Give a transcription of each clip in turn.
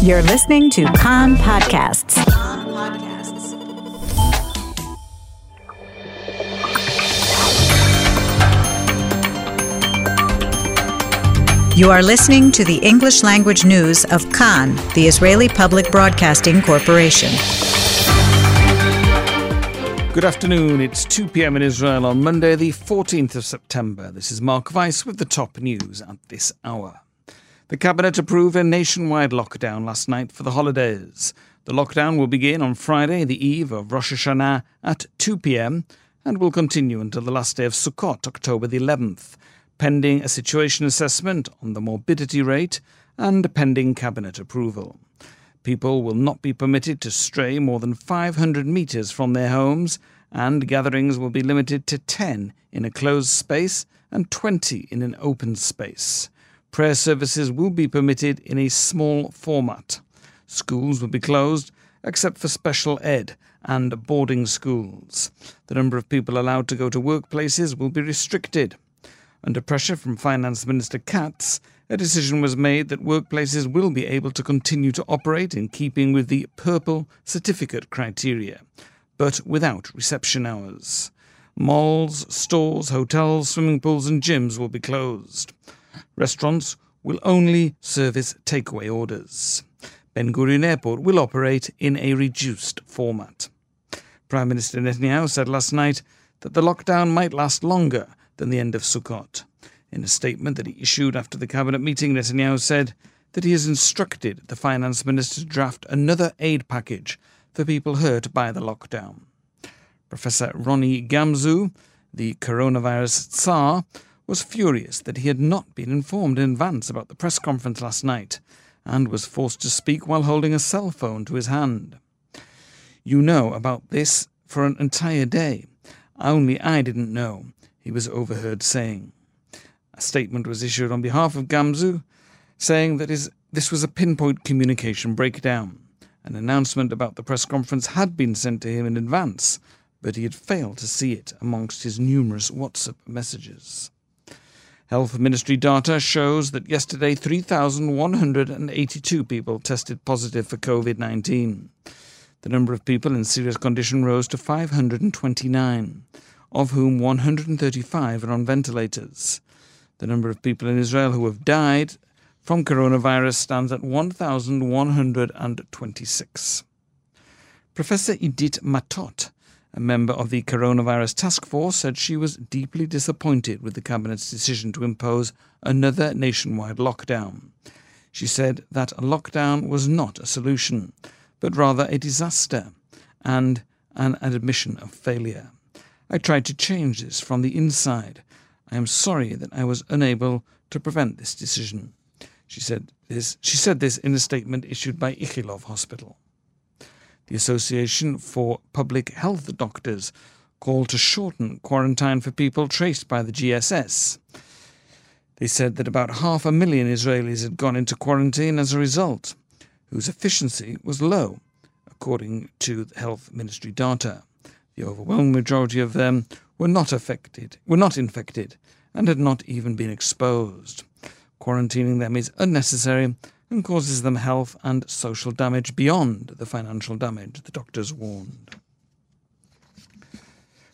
You're listening to Kan Podcasts. You are listening to the English language news of Kan, the Israeli Public Broadcasting Corporation. Good afternoon. It's 2 p.m. in Israel on Monday, the 14th of September. This is Mark Weiss with the top news at this hour. The Cabinet approved a nationwide lockdown last night for the holidays. The lockdown will begin on Friday, the eve of Rosh Hashanah at 2 p.m. and will continue until the last day of Sukkot, October the 11th, pending a situation assessment on the morbidity rate and pending Cabinet approval. People will not be permitted to stray more than 500 metres from their homes, and gatherings will be limited to 10 in a closed space and 20 in an open space. Prayer services will be permitted in a small format. Schools will be closed except for special ed and boarding schools. The number of people allowed to go to workplaces will be restricted. Under pressure from Finance Minister Gantz, a decision was made that workplaces will be able to continue to operate in keeping with the Purple Certificate criteria, but without reception hours. Malls, stores, hotels, swimming pools and gyms will be closed. Restaurants will only service takeaway orders. Ben Gurion Airport will operate in a reduced format. Prime Minister Netanyahu said last night that the lockdown might last longer than the end of Sukkot. In a statement that he issued after the cabinet meeting, Netanyahu said that he has instructed the finance minister to draft another aid package for people hurt by the lockdown. Professor Ronnie Gamzu, the coronavirus tsar, was furious that he had not been informed in advance about the press conference last night and was forced to speak while holding a cell phone to his hand. "You know about this for an entire day. Only I didn't know," he was overheard saying. A statement was issued on behalf of Gamzu, saying that this was a pinpoint communication breakdown. An announcement about the press conference had been sent to him in advance, but he had failed to see it amongst his numerous WhatsApp messages. Health Ministry data shows that yesterday 3,182 people tested positive for COVID-19. The number of people in serious condition rose to 529, of whom 135 are on ventilators. The number of people in Israel who have died from coronavirus stands at 1,126. Professor Edith Matot, a member of the Coronavirus Task Force, said she was deeply disappointed with the Cabinet's decision to impose another nationwide lockdown. She said that a lockdown was not a solution, but rather a disaster and an admission of failure. "I tried to change this from the inside. I am sorry that I was unable to prevent this decision." She said this in a statement issued by Ichilov Hospital. The Association for Public Health Doctors called to shorten quarantine for people traced by the GSS. They said that about 500,000 Israelis had gone into quarantine as a result, whose efficiency was low, according to the Health Ministry data. The overwhelming majority of them were not infected, and had not even been exposed. Quarantining them is unnecessary and causes them health and social damage beyond the financial damage, the doctors warned.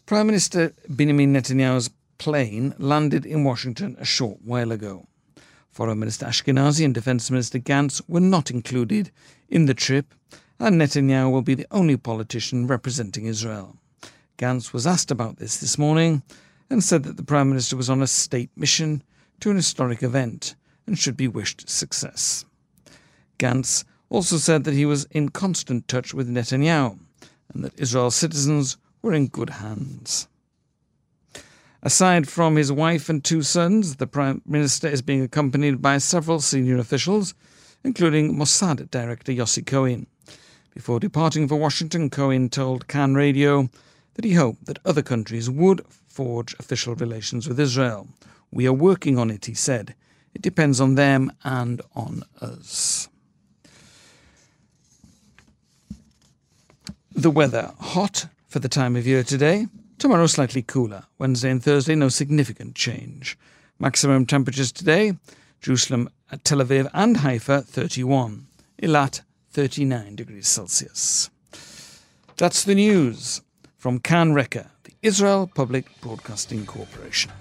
Prime Minister Benjamin Netanyahu's plane landed in Washington a short while ago. Foreign Minister Ashkenazi and Defence Minister Gantz were not included in the trip, and Netanyahu will be the only politician representing Israel. Gantz was asked about this morning and said that the Prime Minister was on a state mission to an historic event and should be wished success. Gantz also said that he was in constant touch with Netanyahu and that Israel's citizens were in good hands. Aside from his wife and two sons, the Prime Minister is being accompanied by several senior officials, including Mossad Director Yossi Cohen. Before departing for Washington, Cohen told Kan Radio that he hoped that other countries would forge official relations with Israel. "We are working on it," he said. "It depends on them and on us." The weather, hot for the time of year today. Tomorrow slightly cooler. Wednesday and Thursday, no significant change. Maximum temperatures today, Jerusalem, Tel Aviv and Haifa, 31. Eilat, 39 degrees Celsius. That's the news from Kan Reka, the Israel Public Broadcasting Corporation.